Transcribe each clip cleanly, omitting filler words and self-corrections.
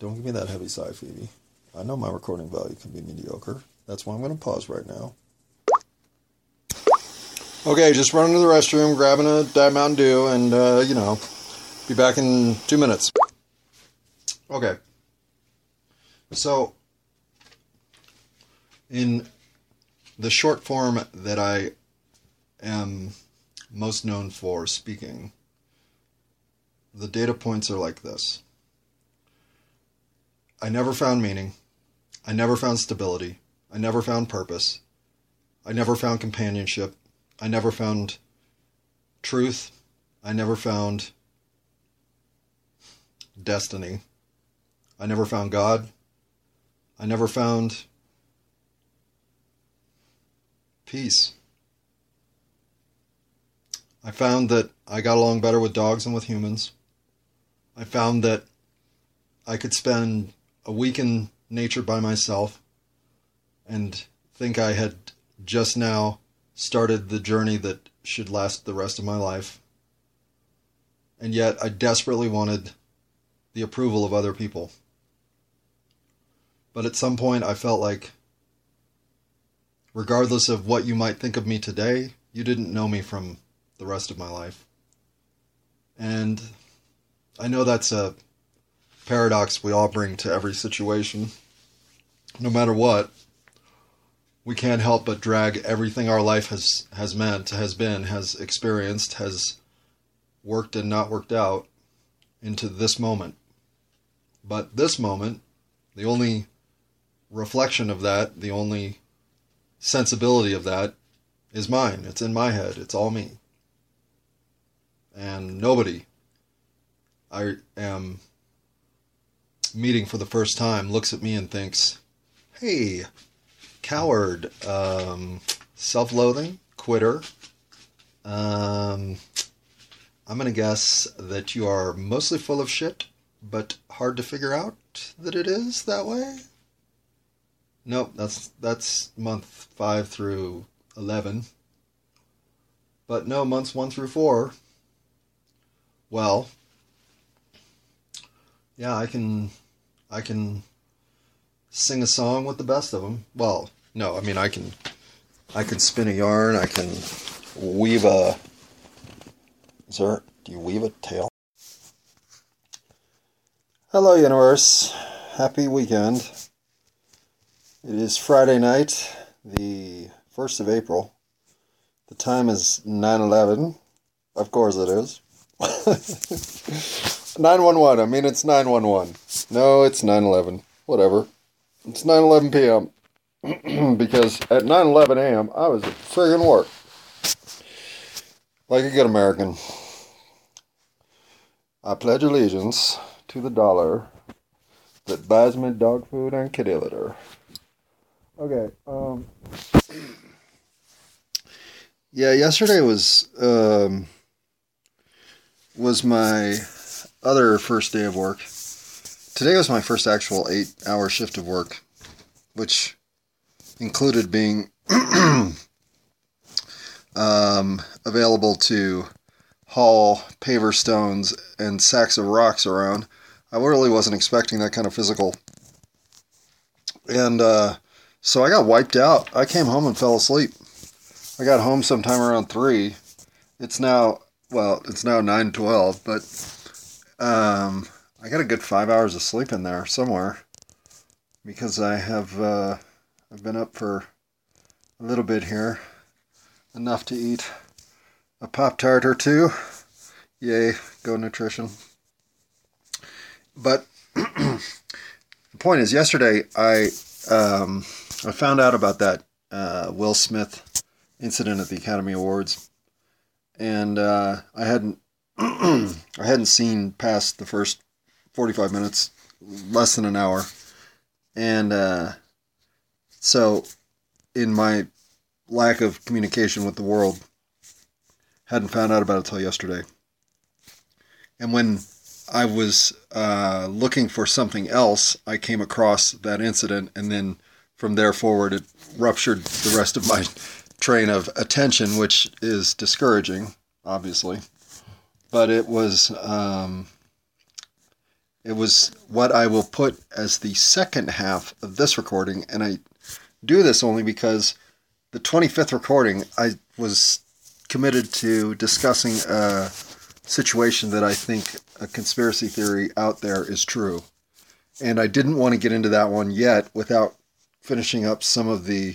Don't give me that heavy sigh, Phoebe. I know my recording value can be mediocre. That's why I'm going to pause right now. Okay, just running to the restroom, grabbing a Diet Mountain Dew, and, be back in 2 minutes. Okay. So, in the short form that I am most known for speaking, the data points are like this. I never found meaning. I never found stability. I never found purpose. I never found companionship. I never found truth. I never found destiny. I never found God. I never found peace. I found that I got along better with dogs than with humans. I found that I could spend a week in nature by myself and think I had just now started the journey that should last the rest of my life. And yet I desperately wanted the approval of other people. But at some point I felt like, regardless of what you might think of me today, you didn't know me from the rest of my life. And I know that's a paradox we all bring to every situation. No matter what, we can't help but drag everything our life has meant, has been, has experienced, has worked and not worked out into this moment. But this moment, the only reflection of that, the only sensibility of that is mine. It's in my head. It's all me. And nobody I am meeting for the first time looks at me and thinks, hey, coward, self-loathing, quitter, I'm going to guess that you are mostly full of shit, but hard to figure out that it is that way? Nope, that's month 5 through 11. But no, months 1 through 4, well, yeah, I can sing a song with the best of them. Well, no, I mean, I can spin a yarn, I can weave a... Sir, do you weave a tail? Hello, universe. Happy weekend. It is Friday night, the 1st of April. The time is 9:11. Of course it is. 911. I mean, it's 911. No, it's 9:11. Whatever. It's 9:11 p.m. because at 9:11 a.m. I was at friggin' work. Like a good American. I pledge allegiance to the dollar that buys me dog food and kitty litter. Okay, yeah, yesterday was my other first day of work. Today was my first actual 8-hour shift of work, which included being available to haul paver stones and sacks of rocks around. I really wasn't expecting that kind of physical. And so I got wiped out. I came home and fell asleep. I got home sometime around 3. It's now 9:12, but I got a good 5 hours of sleep in there somewhere because I have I've been up for a little bit here, enough to eat a Pop-Tart or two. Yay, go nutrition. But the point is, yesterday I found out about that Will Smith incident at the Academy Awards, and I hadn't seen past the first 45 minutes, less than an hour, and so in my lack of communication with the world, hadn't found out about it till yesterday. And when I was looking for something else, I came across that incident, and then from there forward, it ruptured the rest of my train of attention, which is discouraging, obviously. But it was It was what I will put as the second half of this recording, and I do this only because the 25th recording, I was committed to discussing a situation that I think a conspiracy theory out there is true. And I didn't want to get into that one yet without finishing up some of the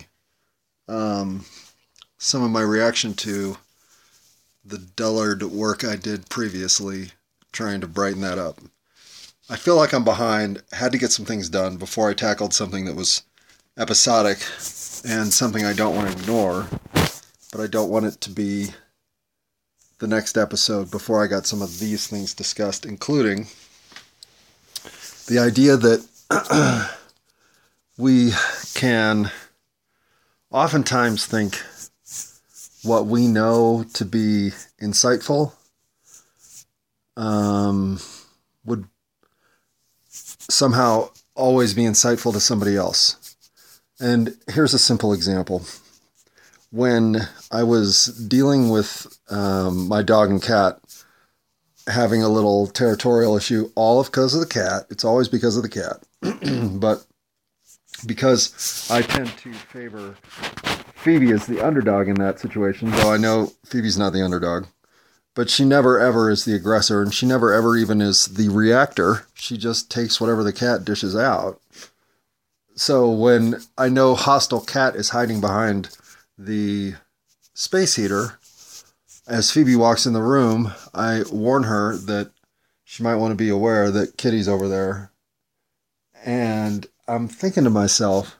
some of my reaction to the dullard work I did previously, trying to brighten that up. I feel like I'm behind, had to get some things done before I tackled something that was episodic and something I don't want to ignore, but I don't want it to be the next episode before I got some of these things discussed, including the idea that we can oftentimes think what we know to be insightful would somehow always be insightful to somebody else. And here's a simple example. When I was dealing with my dog and cat having a little territorial issue, all because of the cat. It's always because of the cat. But because I tend to favor Phoebe as the underdog in that situation, though I know Phoebe's not the underdog, but she never ever is the aggressor, and she never ever even is the reactor. She just takes whatever the cat dishes out. So when I know hostile cat is hiding behind the space heater, as Phoebe walks in the room, I warn her that she might want to be aware that Kitty's over there. And I'm thinking to myself,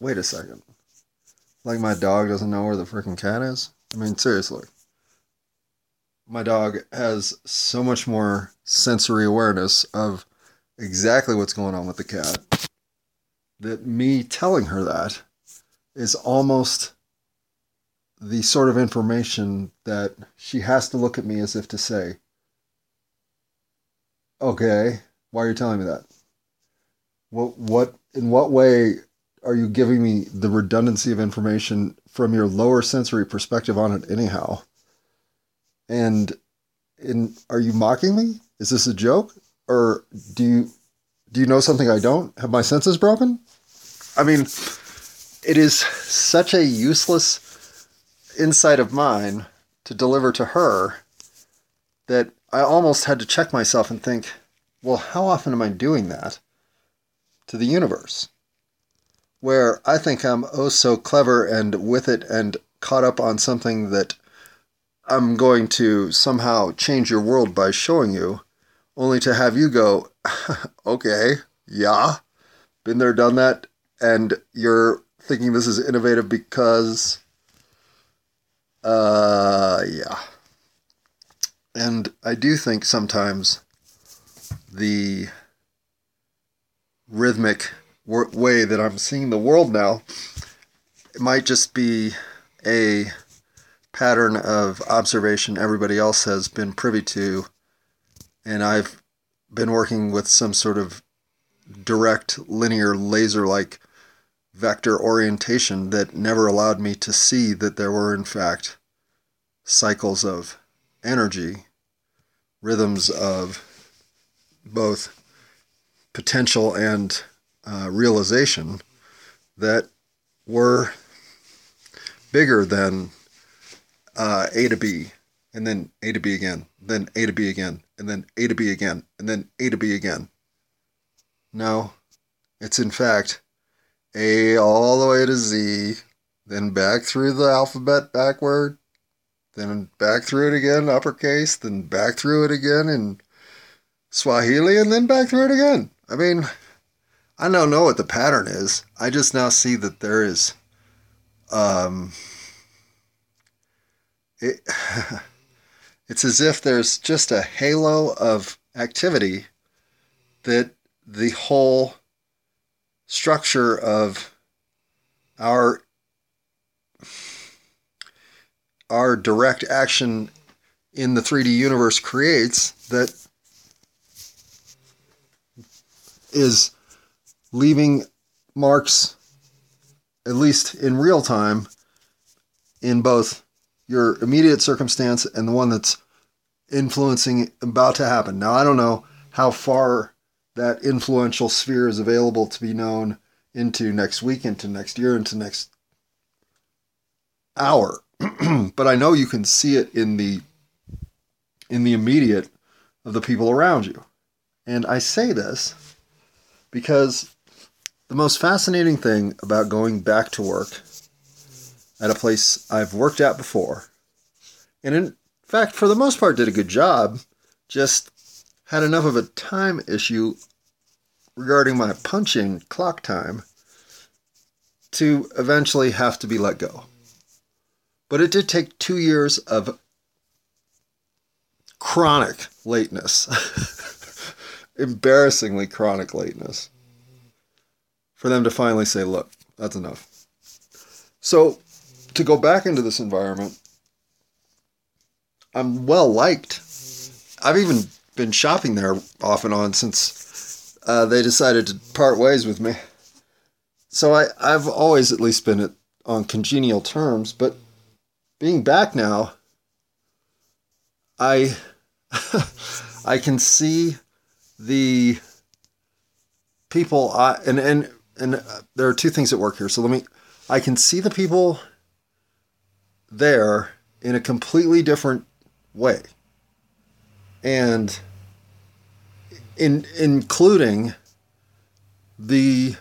wait a second. Like, my dog doesn't know where the freaking cat is? I mean, seriously. My dog has so much more sensory awareness of exactly what's going on with the cat that me telling her that is almost the sort of information that she has to look at me as if to say, okay, why are you telling me that? What in what way are you giving me the redundancy of information from your lower sensory perspective on it anyhow? And are you mocking me? Is this a joke? Or do you know something I don't? Have my senses broken? I mean, it is such a useless insight of mine to deliver to her that I almost had to check myself and think, well, how often am I doing that to the universe? Where I think I'm oh so clever and with it and caught up on something that I'm going to somehow change your world by showing you, only to have you go, okay, yeah, been there, done that, and you're thinking this is innovative because, yeah. And I do think sometimes the rhythmic way that I'm seeing the world now, it might just be a pattern of observation everybody else has been privy to, and I've been working with some sort of direct, linear, laser-like vector orientation that never allowed me to see that there were, in fact, cycles of energy, rhythms of both potential and realization that were bigger than A to B, and then A to B again, then A to B again, and then A to B again, and then A to B again. No, it's in fact A all the way to Z, then back through the alphabet backward, then back through it again, uppercase, then back through it again in Swahili, and then back through it again. I mean, I don't know what the pattern is. I just now see that there is, it's as if there's just a halo of activity that the whole structure of our direct action in the 3D universe creates that is leaving marks, at least in real time, in both your immediate circumstance and the one that's influencing about to happen. Now, I don't know how far that influential sphere is available to be known into next week, into next year, into next hour. But I know you can see it in the immediate of the people around you. And I say this because the most fascinating thing about going back to work at a place I've worked at before, and in fact, for the most part, did a good job, just had enough of a time issue regarding my punching clock time to eventually have to be let go. But it did take 2 years of chronic lateness, embarrassingly chronic lateness, for them to finally say, look, that's enough. So to go back into this environment, I'm well liked. I've even been shopping there off and on since they decided to part ways with me. So I've always at least been on congenial terms, but being back now, I can see the people, and there are two things at work here. So I can see the people there in a completely different way, and including the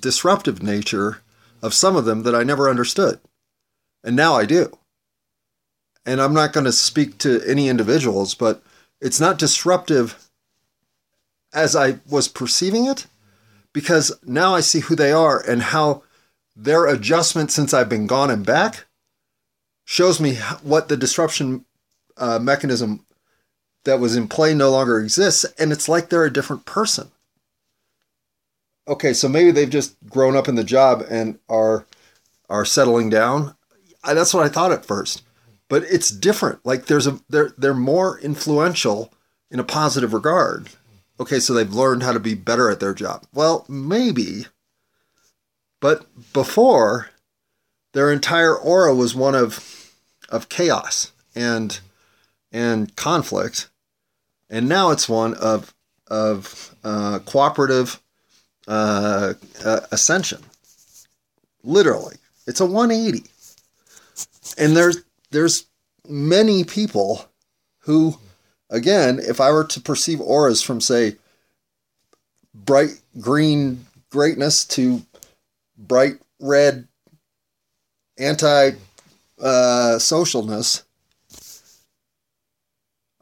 disruptive nature of some of them that I never understood. And now I do. And I'm not going to speak to any individuals, but it's not disruptive as I was perceiving it, because now I see who they are and how their adjustment since I've been gone and back shows me what the disruption mechanism that was in play no longer exists. And it's like they're a different person. Okay, so maybe they've just grown up in the job and are settling down. That's what I thought at first, but it's different. Like they're more influential in a positive regard. Okay, so they've learned how to be better at their job. Well, maybe, but before, their entire aura was one of chaos and conflict, and now it's one of cooperative ascension. Literally, it's a 180. And there's many people who, again, if I were to perceive auras from, say, bright green greatness to bright red anti-socialness,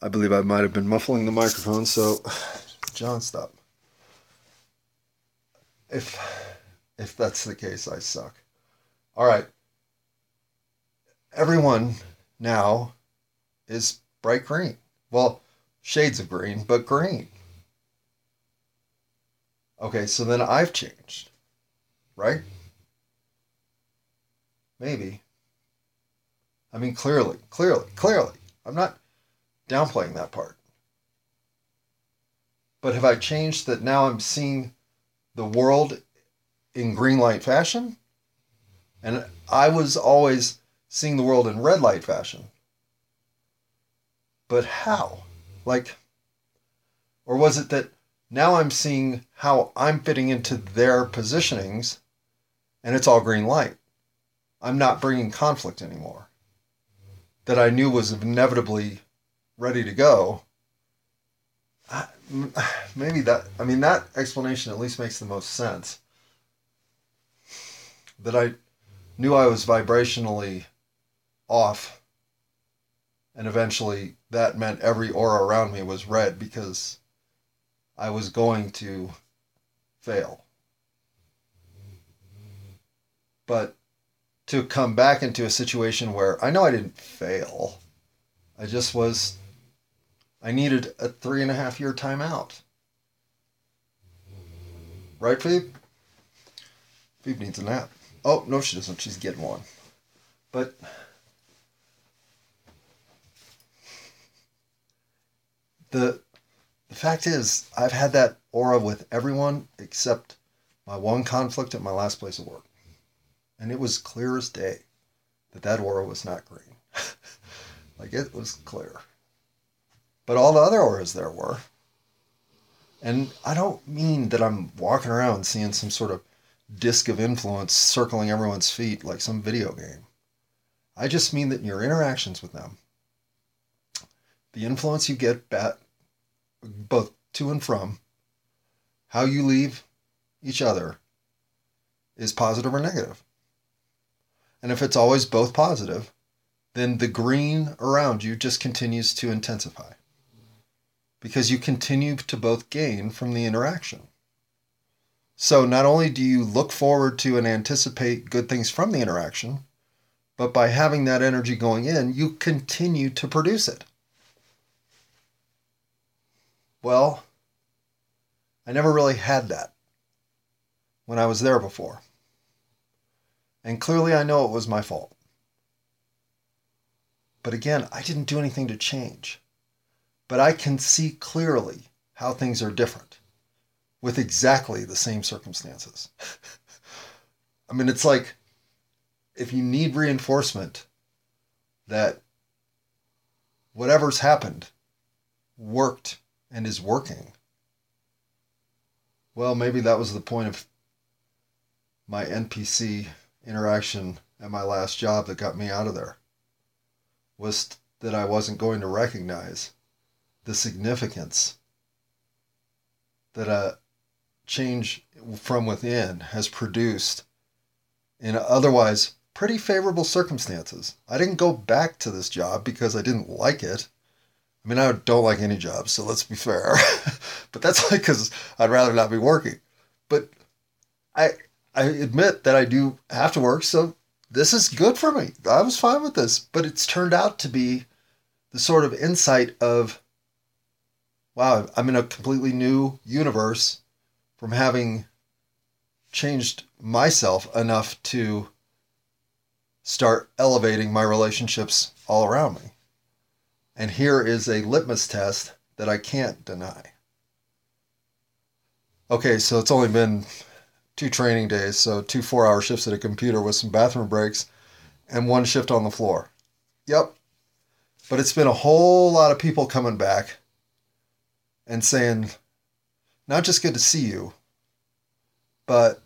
I believe I might have been muffling the microphone, so John, stop. If that's the case, I suck. All right. Everyone now is bright green. Well, shades of green, but green. Okay, so then I've changed, right? Maybe. I mean, clearly. I'm not downplaying that part. But have I changed that now I'm seeing the world in green light fashion? And I was always seeing the world in red light fashion. But how? Or was it that now I'm seeing how I'm fitting into their positionings and it's all green light? I'm not bringing conflict anymore that I knew was inevitably ready to go. That explanation at least makes the most sense. That I knew I was vibrationally off, and eventually that meant every aura around me was red because I was going to fail. But to come back into a situation where I know I didn't fail, I needed a 3.5-year timeout. Right, Phoebe? Phoebe needs a nap. Oh, no, she doesn't. She's getting one. But the fact is, I've had that aura with everyone except my one conflict at my last place of work. And it was clear as day that aura was not green. It was clear. But all the other auras there were. And I don't mean that I'm walking around seeing some sort of disc of influence circling everyone's feet like some video game. I just mean that in your interactions with them, the influence you get back, both to and from, how you leave each other, is positive or negative. And if it's always both positive, then the green around you just continues to intensify, because you continue to both gain from the interaction. So not only do you look forward to and anticipate good things from the interaction, but by having that energy going in, you continue to produce it. Well, I never really had that when I was there before. And clearly I know it was my fault. But again, I didn't do anything to change. But I can see clearly how things are different with exactly the same circumstances. I mean, it's like, if you need reinforcement that whatever's happened worked and is working, well, maybe that was the point of my NPC interaction at my last job that got me out of there, was that I wasn't going to recognize the significance that a change from within has produced in otherwise pretty favorable circumstances. I didn't go back to this job because I didn't like it. I mean, I don't like any job, so let's be fair. But that's like because I'd rather not be working. But I admit that I do have to work, so this is good for me. I was fine with this. But it's turned out to be the sort of insight of, wow, I'm in a completely new universe from having changed myself enough to start elevating my relationships all around me. And here is a litmus test that I can't deny. Okay, so it's only been 2 training days, so 2 4-hour shifts at a computer with some bathroom breaks and 1 shift on the floor. Yep. But it's been a whole lot of people coming back and saying, not just good to see you, but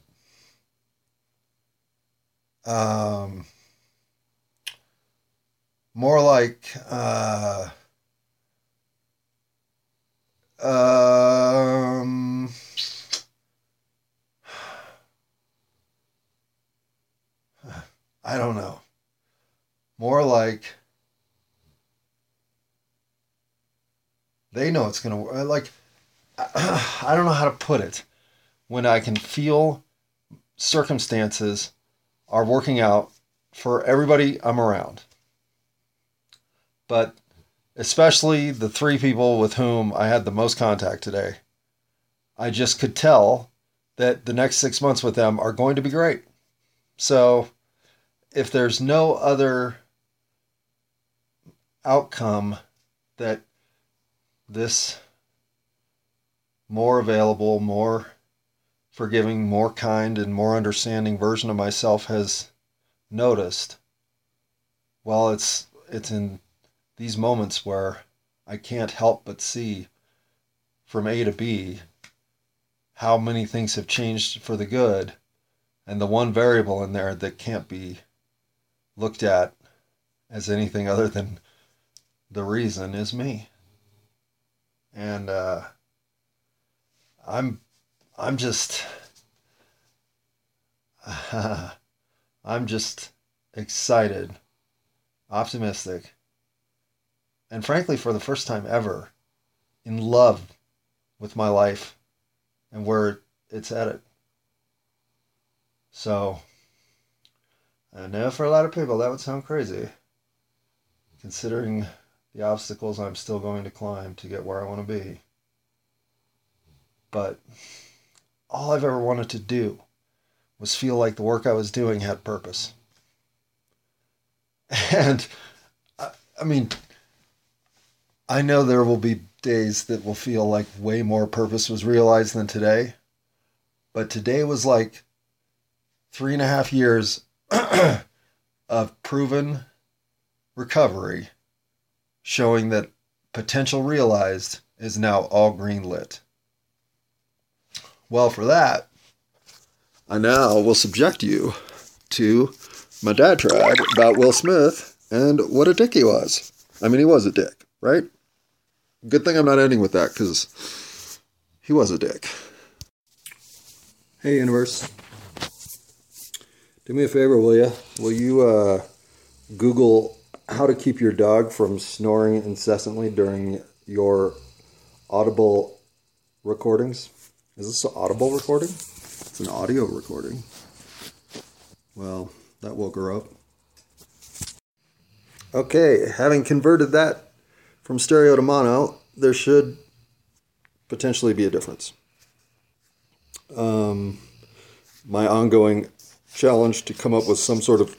more like, I don't know, more like, they know it's going to work. Like, I don't know how to put it. When I can feel circumstances are working out for everybody I'm around. But especially the 3 people with whom I had the most contact today, I just could tell that the next 6 months with them are going to be great. So if there's no other outcome that this more available, more forgiving, more kind, and more understanding version of myself has noticed, well, it's in these moments where I can't help but see from A to B how many things have changed for the good, and the one variable in there that can't be looked at as anything other than the reason is me. And I'm just excited, optimistic, and frankly, for the first time ever, in love with my life and where it's at. So, I know for a lot of people that would sound crazy, considering the obstacles I'm still going to climb to get where I want to be. But all I've ever wanted to do was feel like the work I was doing had purpose. And, I mean, I know there will be days that will feel like way more purpose was realized than today. But today was like 3.5 years of proven recovery, showing that potential realized is now all green lit. Well, for that, I now will subject you to my diatribe about Will Smith and what a dick he was. I mean, he was a dick, right? Good thing I'm not ending with that, because he was a dick. Hey, universe. Do me a favor, will you? Will you Google how to keep your dog from snoring incessantly during your audible recordings? Is this an audible recording? It's an audio recording. Well, that woke her up. Okay, having converted that from stereo to mono, there should potentially be a difference. My ongoing challenge to come up with some sort of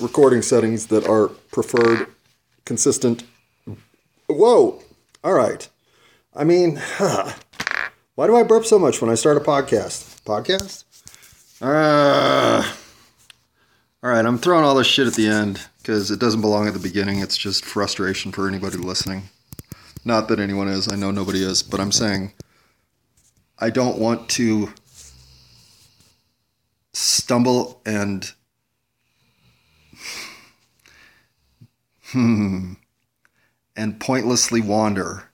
recording settings that are preferred, consistent. Whoa! All right. I mean, why do I burp so much when I start a podcast? Podcast? All right, I'm throwing all this shit at the end because it doesn't belong at the beginning. It's just frustration for anybody listening. Not that anyone is. I know nobody is. But I'm saying I don't want to stumble and and pointlessly wander,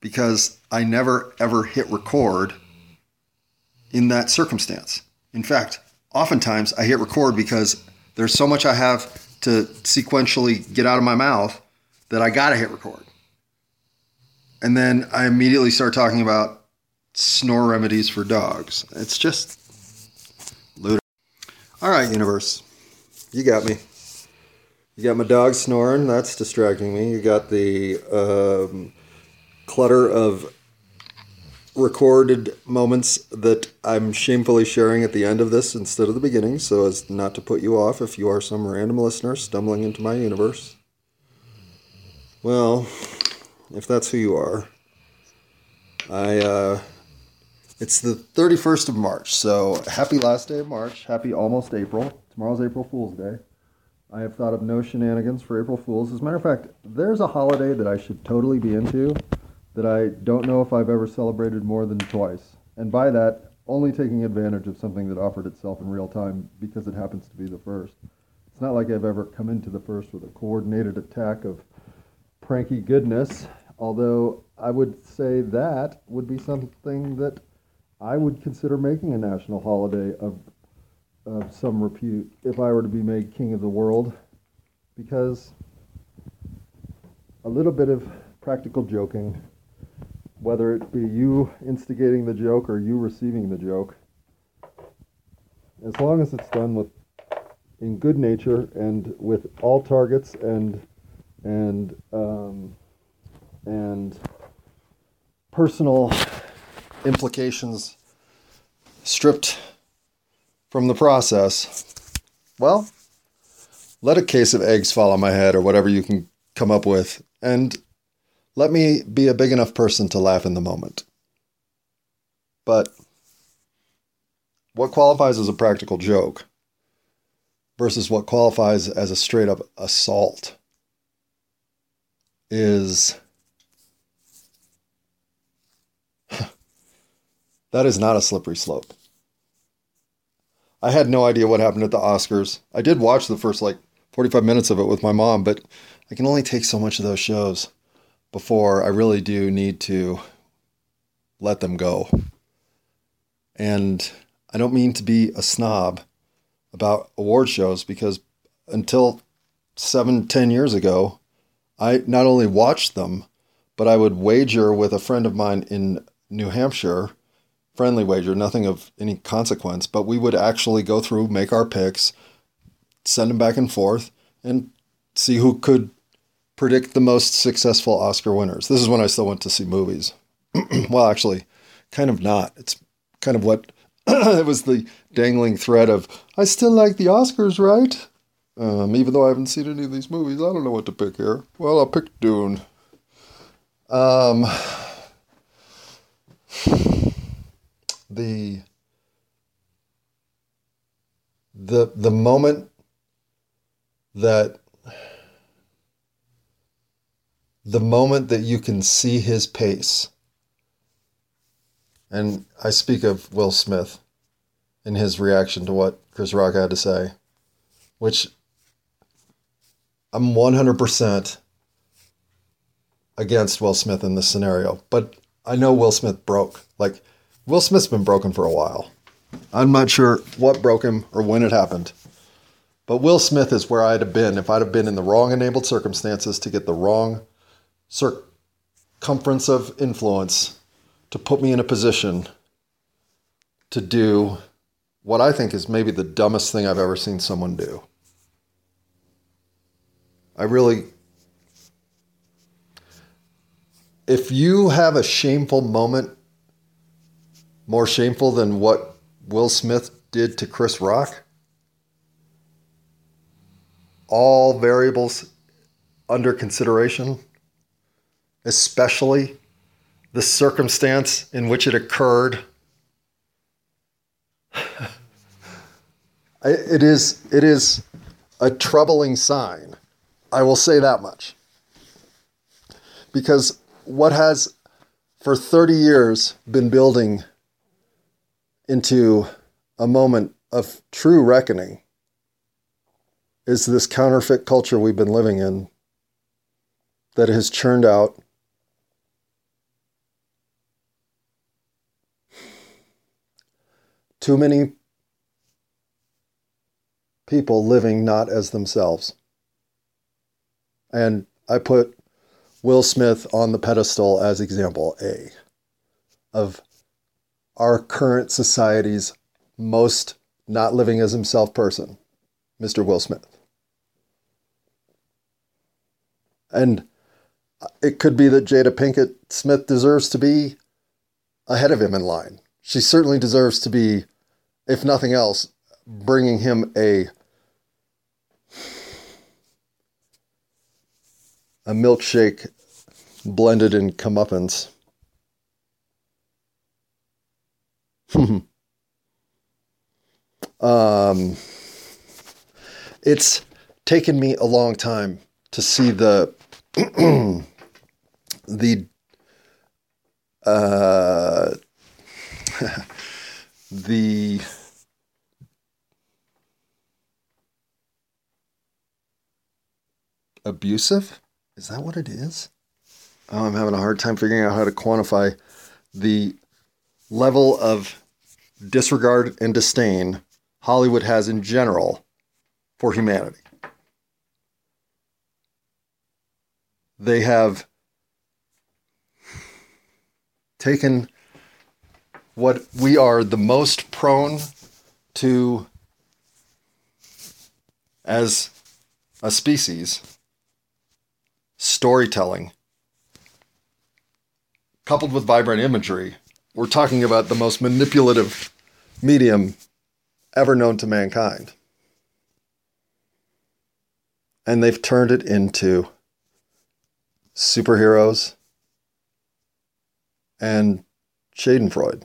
because I never ever hit record in that circumstance. In fact, oftentimes I hit record because there's so much I have to sequentially get out of my mouth that I gotta hit record. And then I immediately start talking about snore remedies for dogs. It's just ludicrous. All right, universe. You got me. You got my dog snoring. That's distracting me. You got the clutter of recorded moments that I'm shamefully sharing at the end of this instead of the beginning, so as not to put you off if you are some random listener stumbling into my universe. Well, if that's who you are, it's the 31st of March, so happy last day of March. Happy almost April. Tomorrow's April Fool's Day. I have thought of no shenanigans for April Fools. As a matter of fact, there's a holiday that I should totally be into that I don't know if I've ever celebrated more than twice. And by that, only taking advantage of something that offered itself in real time because it happens to be the first. It's not like I've ever come into the first with a coordinated attack of pranky goodness, although I would say that would be something that I would consider making a national holiday of some repute if I were to be made king of the world, because a little bit of practical joking, whether it be you instigating the joke or you receiving the joke, as long as it's done in good nature and with all targets and personal implications stripped from the process, well, let a case of eggs fall on my head or whatever you can come up with, and let me be a big enough person to laugh in the moment. But what qualifies as a practical joke versus what qualifies as a straight-up assault is... that is not a slippery slope. I had no idea what happened at the Oscars. I did watch the first 45 minutes of it with my mom, but I can only take so much of those shows before I really do need to let them go. And I don't mean to be a snob about award shows, because until 7-10 years ago, I not only watched them, but I would wager with a friend of mine in New Hampshire, friendly wager, nothing of any consequence, but we would actually go through, make our picks, send them back and forth, and see who could predict the most successful Oscar winners. This is when I still went to see movies. Well, actually, kind of not. It's kind of what it was, the dangling thread of, I still like the Oscars, right? Even though I haven't seen any of these movies, I don't know what to pick here. Well, I'll pick Dune. The moment that you can see his pace And I speak of Will Smith in his reaction to what Chris Rock had to say, which I'm 100% against Will Smith in this scenario. But I know Will Smith broke. Like, Will Smith's been broken for a while. I'm not sure what broke him or when it happened. But Will Smith is where I'd have been if I'd have been in the wrong enabled circumstances to get the wrong circumference of influence to put me in a position to do what I think is maybe the dumbest thing I've ever seen someone do. If you have a shameful moment, more shameful than what Will Smith did to Chris Rock, all variables under consideration, especially the circumstance in which it occurred. It is a troubling sign. I will say that much. Because what has for 30 years been building into a moment of true reckoning is this counterfeit culture we've been living in that has churned out too many people living not as themselves. And I put Will Smith on the pedestal as example A of our current society's most not living as himself person, Mr. Will Smith. And it could be that Jada Pinkett Smith deserves to be ahead of him in line. She certainly deserves to be, if nothing else, bringing him a milkshake blended in comeuppance. It's taken me a long time to see the the abusive? Is that what it is? Oh, I'm having a hard time figuring out how to quantify the level of disregard and disdain Hollywood has in general for humanity. They have taken what we are the most prone to as a species, storytelling, coupled with vibrant imagery. We're talking about the most manipulative medium ever known to mankind. And they've turned it into superheroes and Schadenfreude.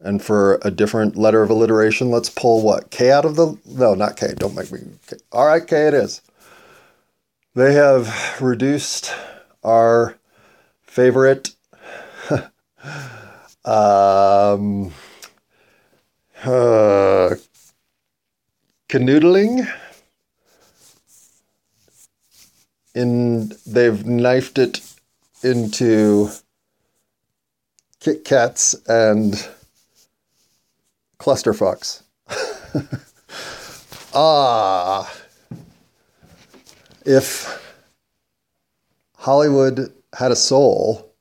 And for a different letter of alliteration, let's pull what? K out of the... No, not K. Don't make me... K. All right, K it is. They have reduced our favorite canoodling. And they've knifed it into Kit Kats and clusterfucks. If Hollywood had a soul,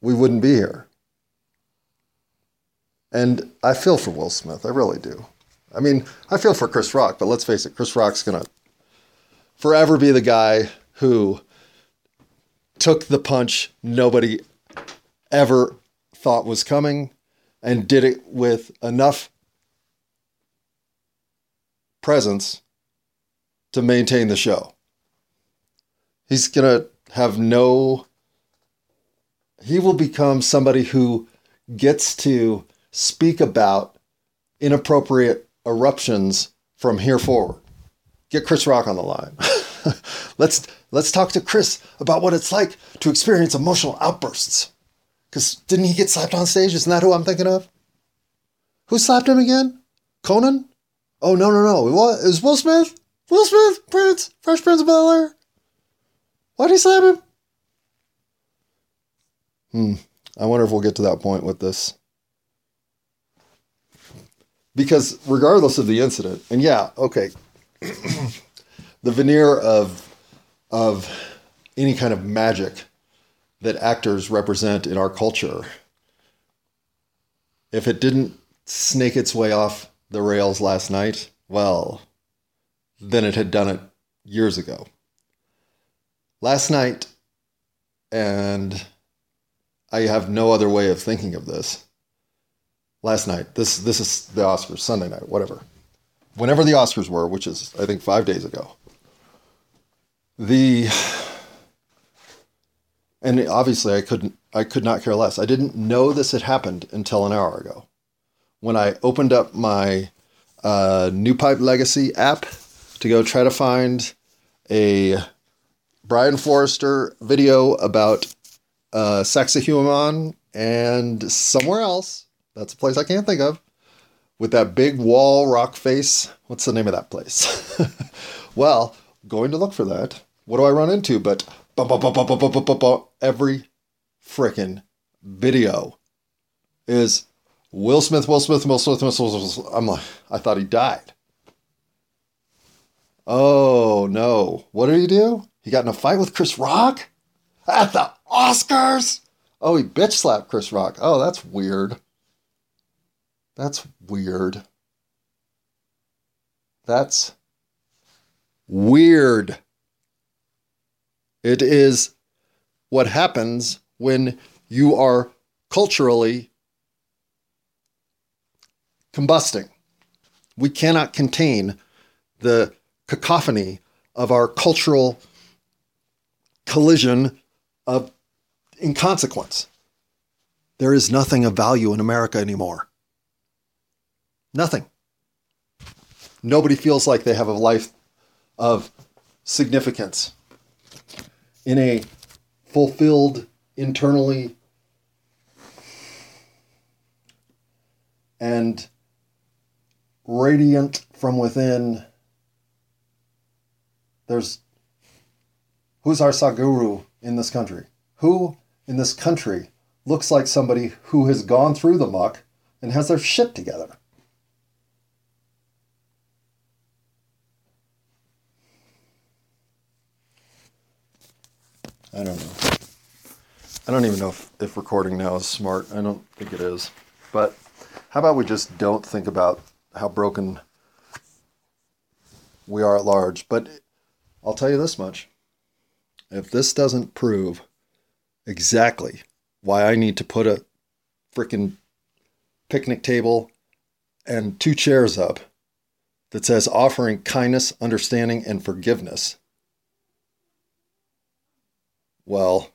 we wouldn't be here. And I feel for Will Smith. I really do. I mean, I feel for Chris Rock, but let's face it, Chris Rock's going to forever be the guy who took the punch nobody ever thought was coming and did it with enough presence to maintain the show. He's going to have no... He will become somebody who gets to speak about inappropriate eruptions from here forward. Get Chris Rock on the line. Let's talk to Chris about what it's like to experience emotional outbursts. Because didn't he get slapped on stage? Isn't that who I'm thinking of? Who slapped him again? Conan? Oh, no. It was Will Smith? Will Smith? Prince? Fresh Prince of Bel-Air? Why'd he slap him? I wonder if we'll get to that point with this. Because regardless of the incident, and yeah, okay, the veneer of any kind of magic that actors represent in our culture, if it didn't snake its way off the rails last night, well, then it had done it years ago. Last night, and I have no other way of thinking of this. Last night, this is the Oscars, Sunday night, whatever. Whenever the Oscars were, which is, I think, 5 days ago. And obviously I could not care less. I didn't know this had happened until an hour ago. When I opened up my New Pipe Legacy app to go try to find a Brian Forrester video about Sacsayhuaman and somewhere else. That's a place I can't think of. With that big wall rock face. What's the name of that place? Well, going to look for that. What do I run into? But every frickin' video is Will Smith. I'm like, I thought he died. Oh, no. What did he do? He got in a fight with Chris Rock? At the Oscars? Oh, he bitch slapped Chris Rock. Oh, that's weird. That's weird. It is what happens when you are culturally combusting. We cannot contain the cacophony of our cultural collision of inconsequence. There is nothing of value in America anymore. Nothing. Nobody feels like they have a life of significance in a fulfilled, internally and radiant from within. Who's our Sadhguru in this country? Who in this country looks like somebody who has gone through the muck and has their shit together? I don't know. I don't even know if recording now is smart. I don't think it is. But how about we just don't think about how broken we are at large. But I'll tell you this much. If this doesn't prove exactly why I need to put a freaking picnic table and 2 chairs up that says offering kindness, understanding, and forgiveness, well,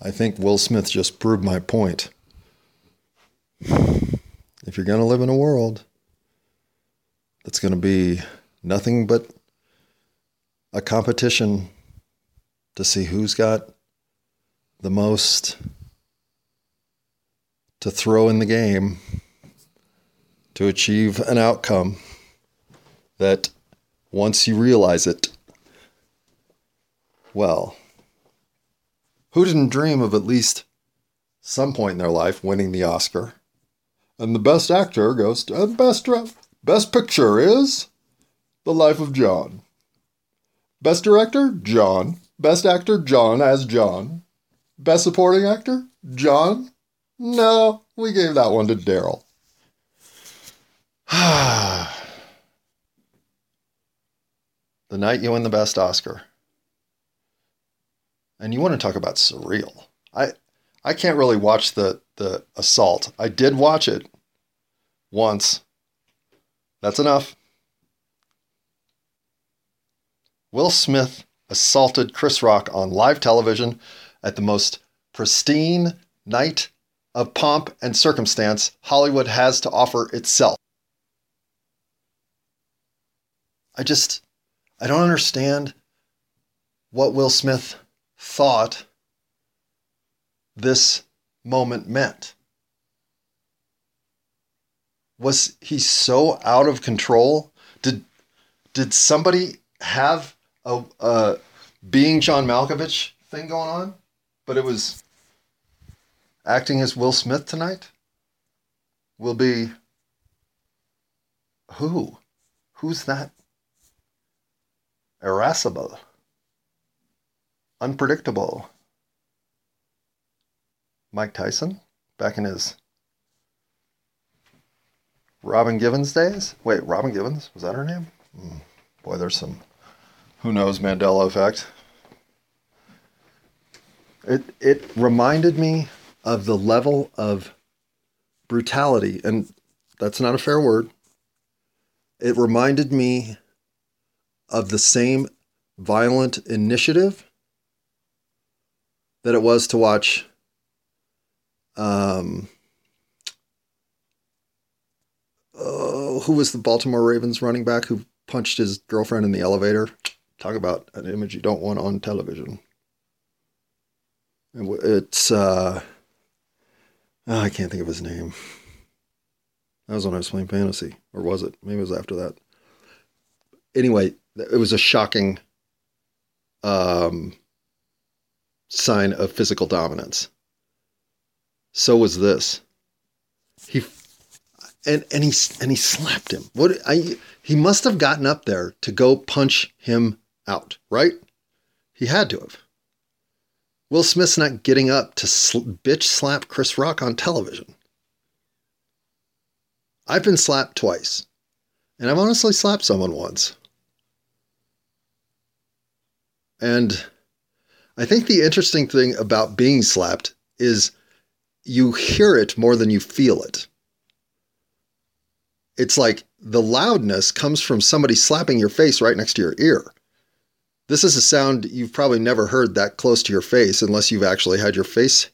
I think Will Smith just proved my point. If you're going to live in a world that's going to be nothing but a competition to see who's got the most to throw in the game to achieve an outcome that once you realize it, well, who didn't dream of at least some point in their life winning the Oscar? And the best actor goes to, and best picture is The Life of John. Best director, John. Best actor, John as John. Best supporting actor, John. No, we gave that one to Daryl. The night you win the best Oscar. And you want to talk about surreal. I can't really watch the assault. I did watch it once. That's enough. Will Smith assaulted Chris Rock on live television at the most pristine night of pomp and circumstance Hollywood has to offer itself. I don't understand what Will Smith thought this moment meant. Was he so out of control? Did somebody have a being John Malkovich thing going on, but it was acting as Will Smith tonight? Will be who? Who's that? Irascible. Unpredictable. Mike Tyson back in his Robin Givens days? Wait, Robin Givens? Was that her name? Boy, there's some, who knows, Mandela effect. It reminded me of the level of brutality, and that's not a fair word. It reminded me of the same violent initiative that it was to watch who was the Baltimore Ravens running back who punched his girlfriend in the elevator? Talk about an image you don't want on television. It's, I can't think of his name. That was when I was playing fantasy. Or was it? Maybe it was after that. Anyway, it was a shocking sign of physical dominance. So was this. He slapped him. He must have gotten up there to go punch him out, right? He had to have. Will Smith's not getting up to bitch slap Chris Rock on television. I've been slapped twice, and I've honestly slapped someone once. And I think the interesting thing about being slapped is you hear it more than you feel it. It's like the loudness comes from somebody slapping your face right next to your ear. This is a sound you've probably never heard that close to your face unless you've actually had your face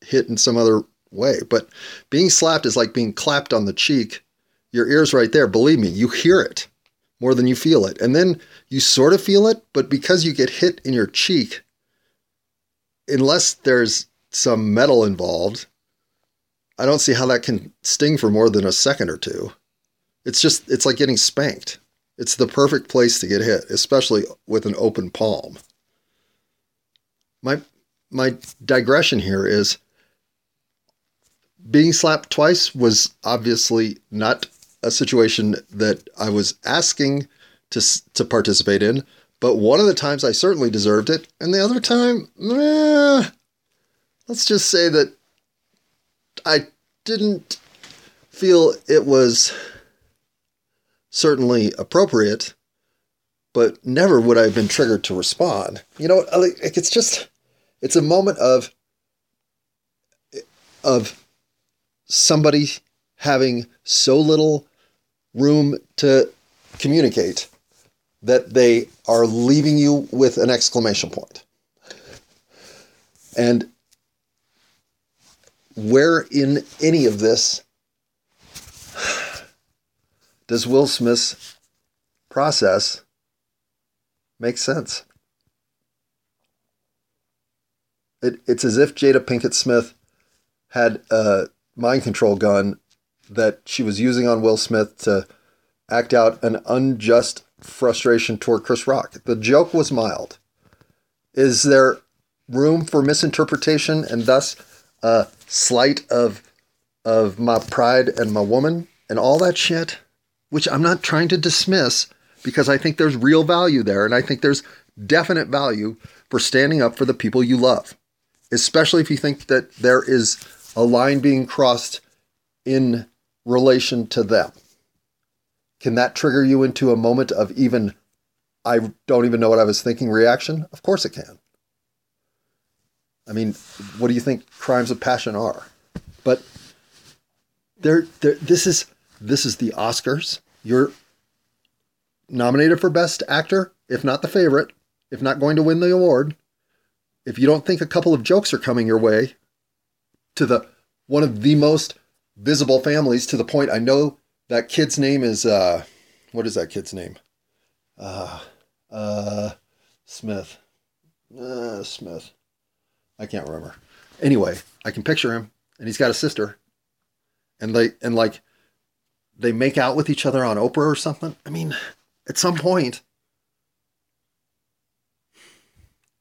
hit in some other way. But being slapped is like being clapped on the cheek. Your ear's right there. Believe me, you hear it more than you feel it. And then you sort of feel it, but because you get hit in your cheek, unless there's some metal involved, I don't see how that can sting for more than a second or two. It's like getting spanked. It's the perfect place to get hit, especially with an open palm. My digression here is being slapped twice was obviously not a situation that I was asking to participate in, but one of the times I certainly deserved it, and the other time, let's just say that I didn't feel it was certainly appropriate, but never would I have been triggered to respond. You know, it's a moment of somebody having so little room to communicate that they are leaving you with an exclamation point. And where in any of this does Will Smith's process make sense? It's as if Jada Pinkett Smith had a mind control gun that she was using on Will Smith to act out an unjust frustration toward Chris Rock. The joke was mild. Is there room for misinterpretation and thus a slight of my pride and my woman and all that shit? Which I'm not trying to dismiss because I think there's real value there. And I think there's definite value for standing up for the people you love, especially if you think that there is a line being crossed in relation to them. Can that trigger you into a moment of even, I don't even know what I was thinking reaction? Of course it can. I mean, what do you think crimes of passion are? But this is the Oscars. You're nominated for Best Actor, if not the favorite, if not going to win the award. If you don't think a couple of jokes are coming your way to the one of the most visible families, to the point I know that kid's name is, what is that kid's name? Smith. I can't remember. Anyway, I can picture him, and he's got a sister, and they make out with each other on Oprah or something. I mean, at some point,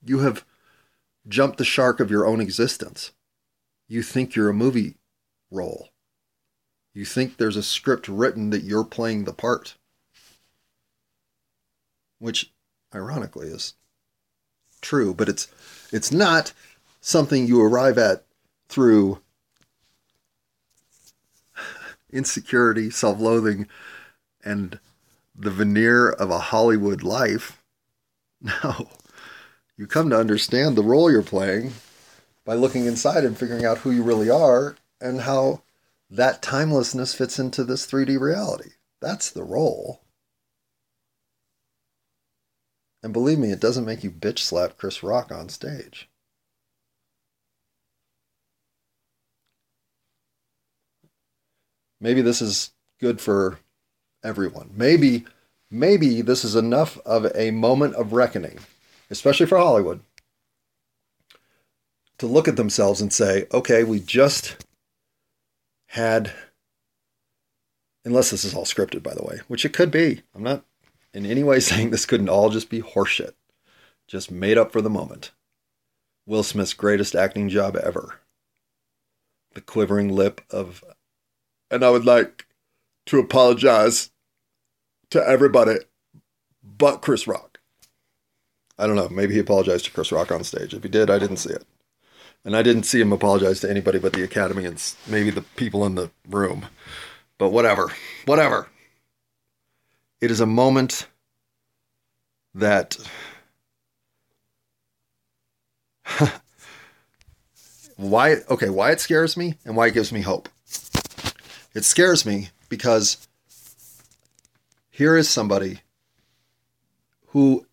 you have jumped the shark of your own existence. You think you're a movie role. You think there's a script written that you're playing the part, which ironically is true, but it's not something you arrive at through insecurity, self-loathing, and the veneer of a Hollywood life. No. You come to understand the role you're playing by looking inside and figuring out who you really are and how that timelessness fits into this 3D reality. That's the role. And believe me, it doesn't make you bitch slap Chris Rock on stage. Maybe this is good for everyone. Maybe this is enough of a moment of reckoning, especially for Hollywood, to look at themselves and say, okay, we just had, unless this is all scripted, by the way, which it could be. I'm not in any way saying this couldn't all just be horseshit, just made up for the moment. Will Smith's greatest acting job ever. The quivering lip of, and I would like to apologize to everybody but Chris Rock. I don't know. Maybe he apologized to Chris Rock on stage. If he did, I didn't see it. And I didn't see him apologize to anybody but the Academy and maybe the people in the room. But whatever. It is a moment that why it scares me and why it gives me hope. It scares me because here is somebody who,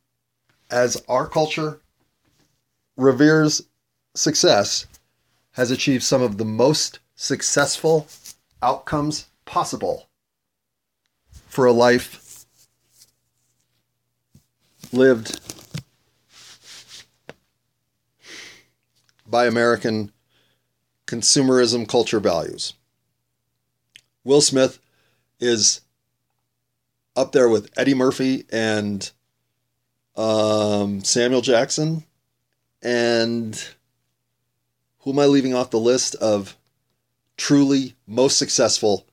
as our culture reveres success, has achieved some of the most successful outcomes possible for a life lived by American consumerism culture values. Will Smith is up there with Eddie Murphy and Samuel Jackson. And who am I leaving off the list of truly most successful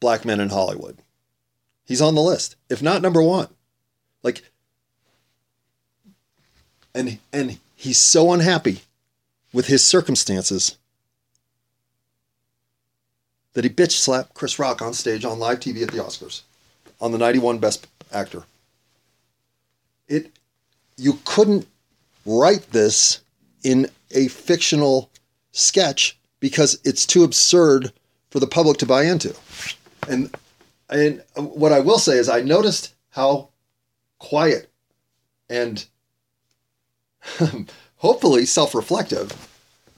black men in Hollywood? He's on the list, if not number one. And he's so unhappy with his circumstances that he bitch slapped Chris Rock on stage on live TV at the Oscars on the 91 Best Actor. You couldn't write this in a fictional sketch because it's too absurd for the public to buy into. And what I will say is I noticed how quiet and hopefully self-reflective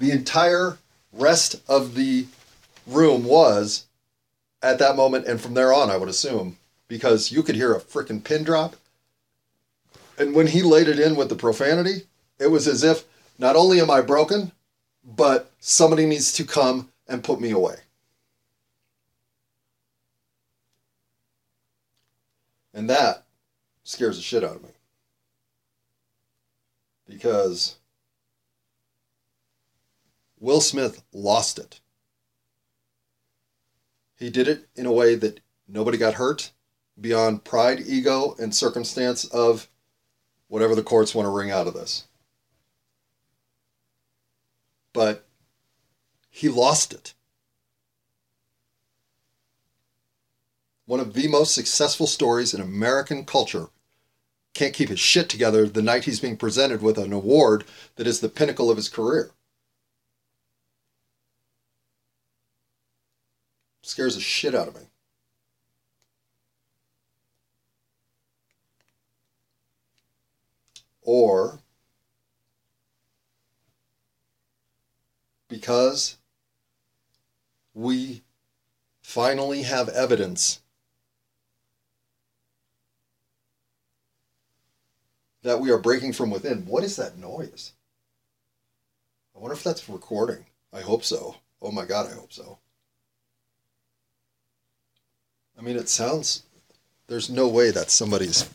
the entire rest of the room was at that moment, and from there on, I would assume, because you could hear a freaking pin drop. And when he laid it in with the profanity, it was as if not only am I broken, but somebody needs to come and put me away. And that scares the shit out of me. Because Will Smith lost it. He did it in a way that nobody got hurt beyond pride, ego, and circumstance of whatever the courts want to wring out of this. But he lost it. One of the most successful stories in American culture can't keep his shit together the night he's being presented with an award that is the pinnacle of his career. Scares the shit out of me. Or because we finally have evidence that we are breaking from within. What is that noise? I wonder if that's recording. I hope so. Oh my God, I hope so. I mean, it sounds... There's no way that's somebody's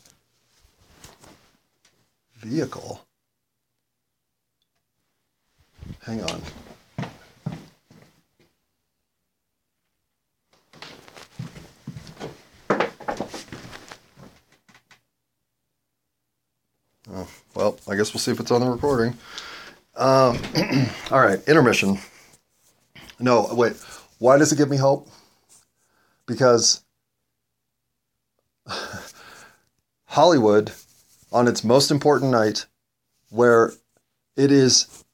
vehicle. Hang on. Oh, well, I guess we'll see if it's on the recording. All right, intermission. No, wait. Why does it give me hope? Because Hollywood, on its most important night, where it is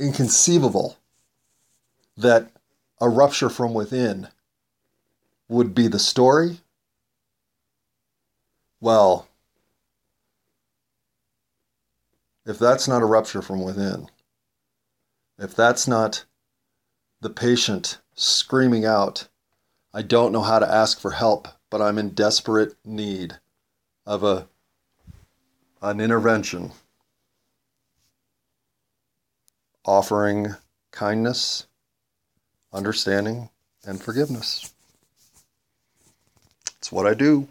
inconceivable that a rupture from within would be the story, well, if that's not a rupture from within, if that's not the patient screaming out, I don't know how to ask for help, but I'm in desperate need of an intervention, offering kindness, understanding, and forgiveness. It's what I do.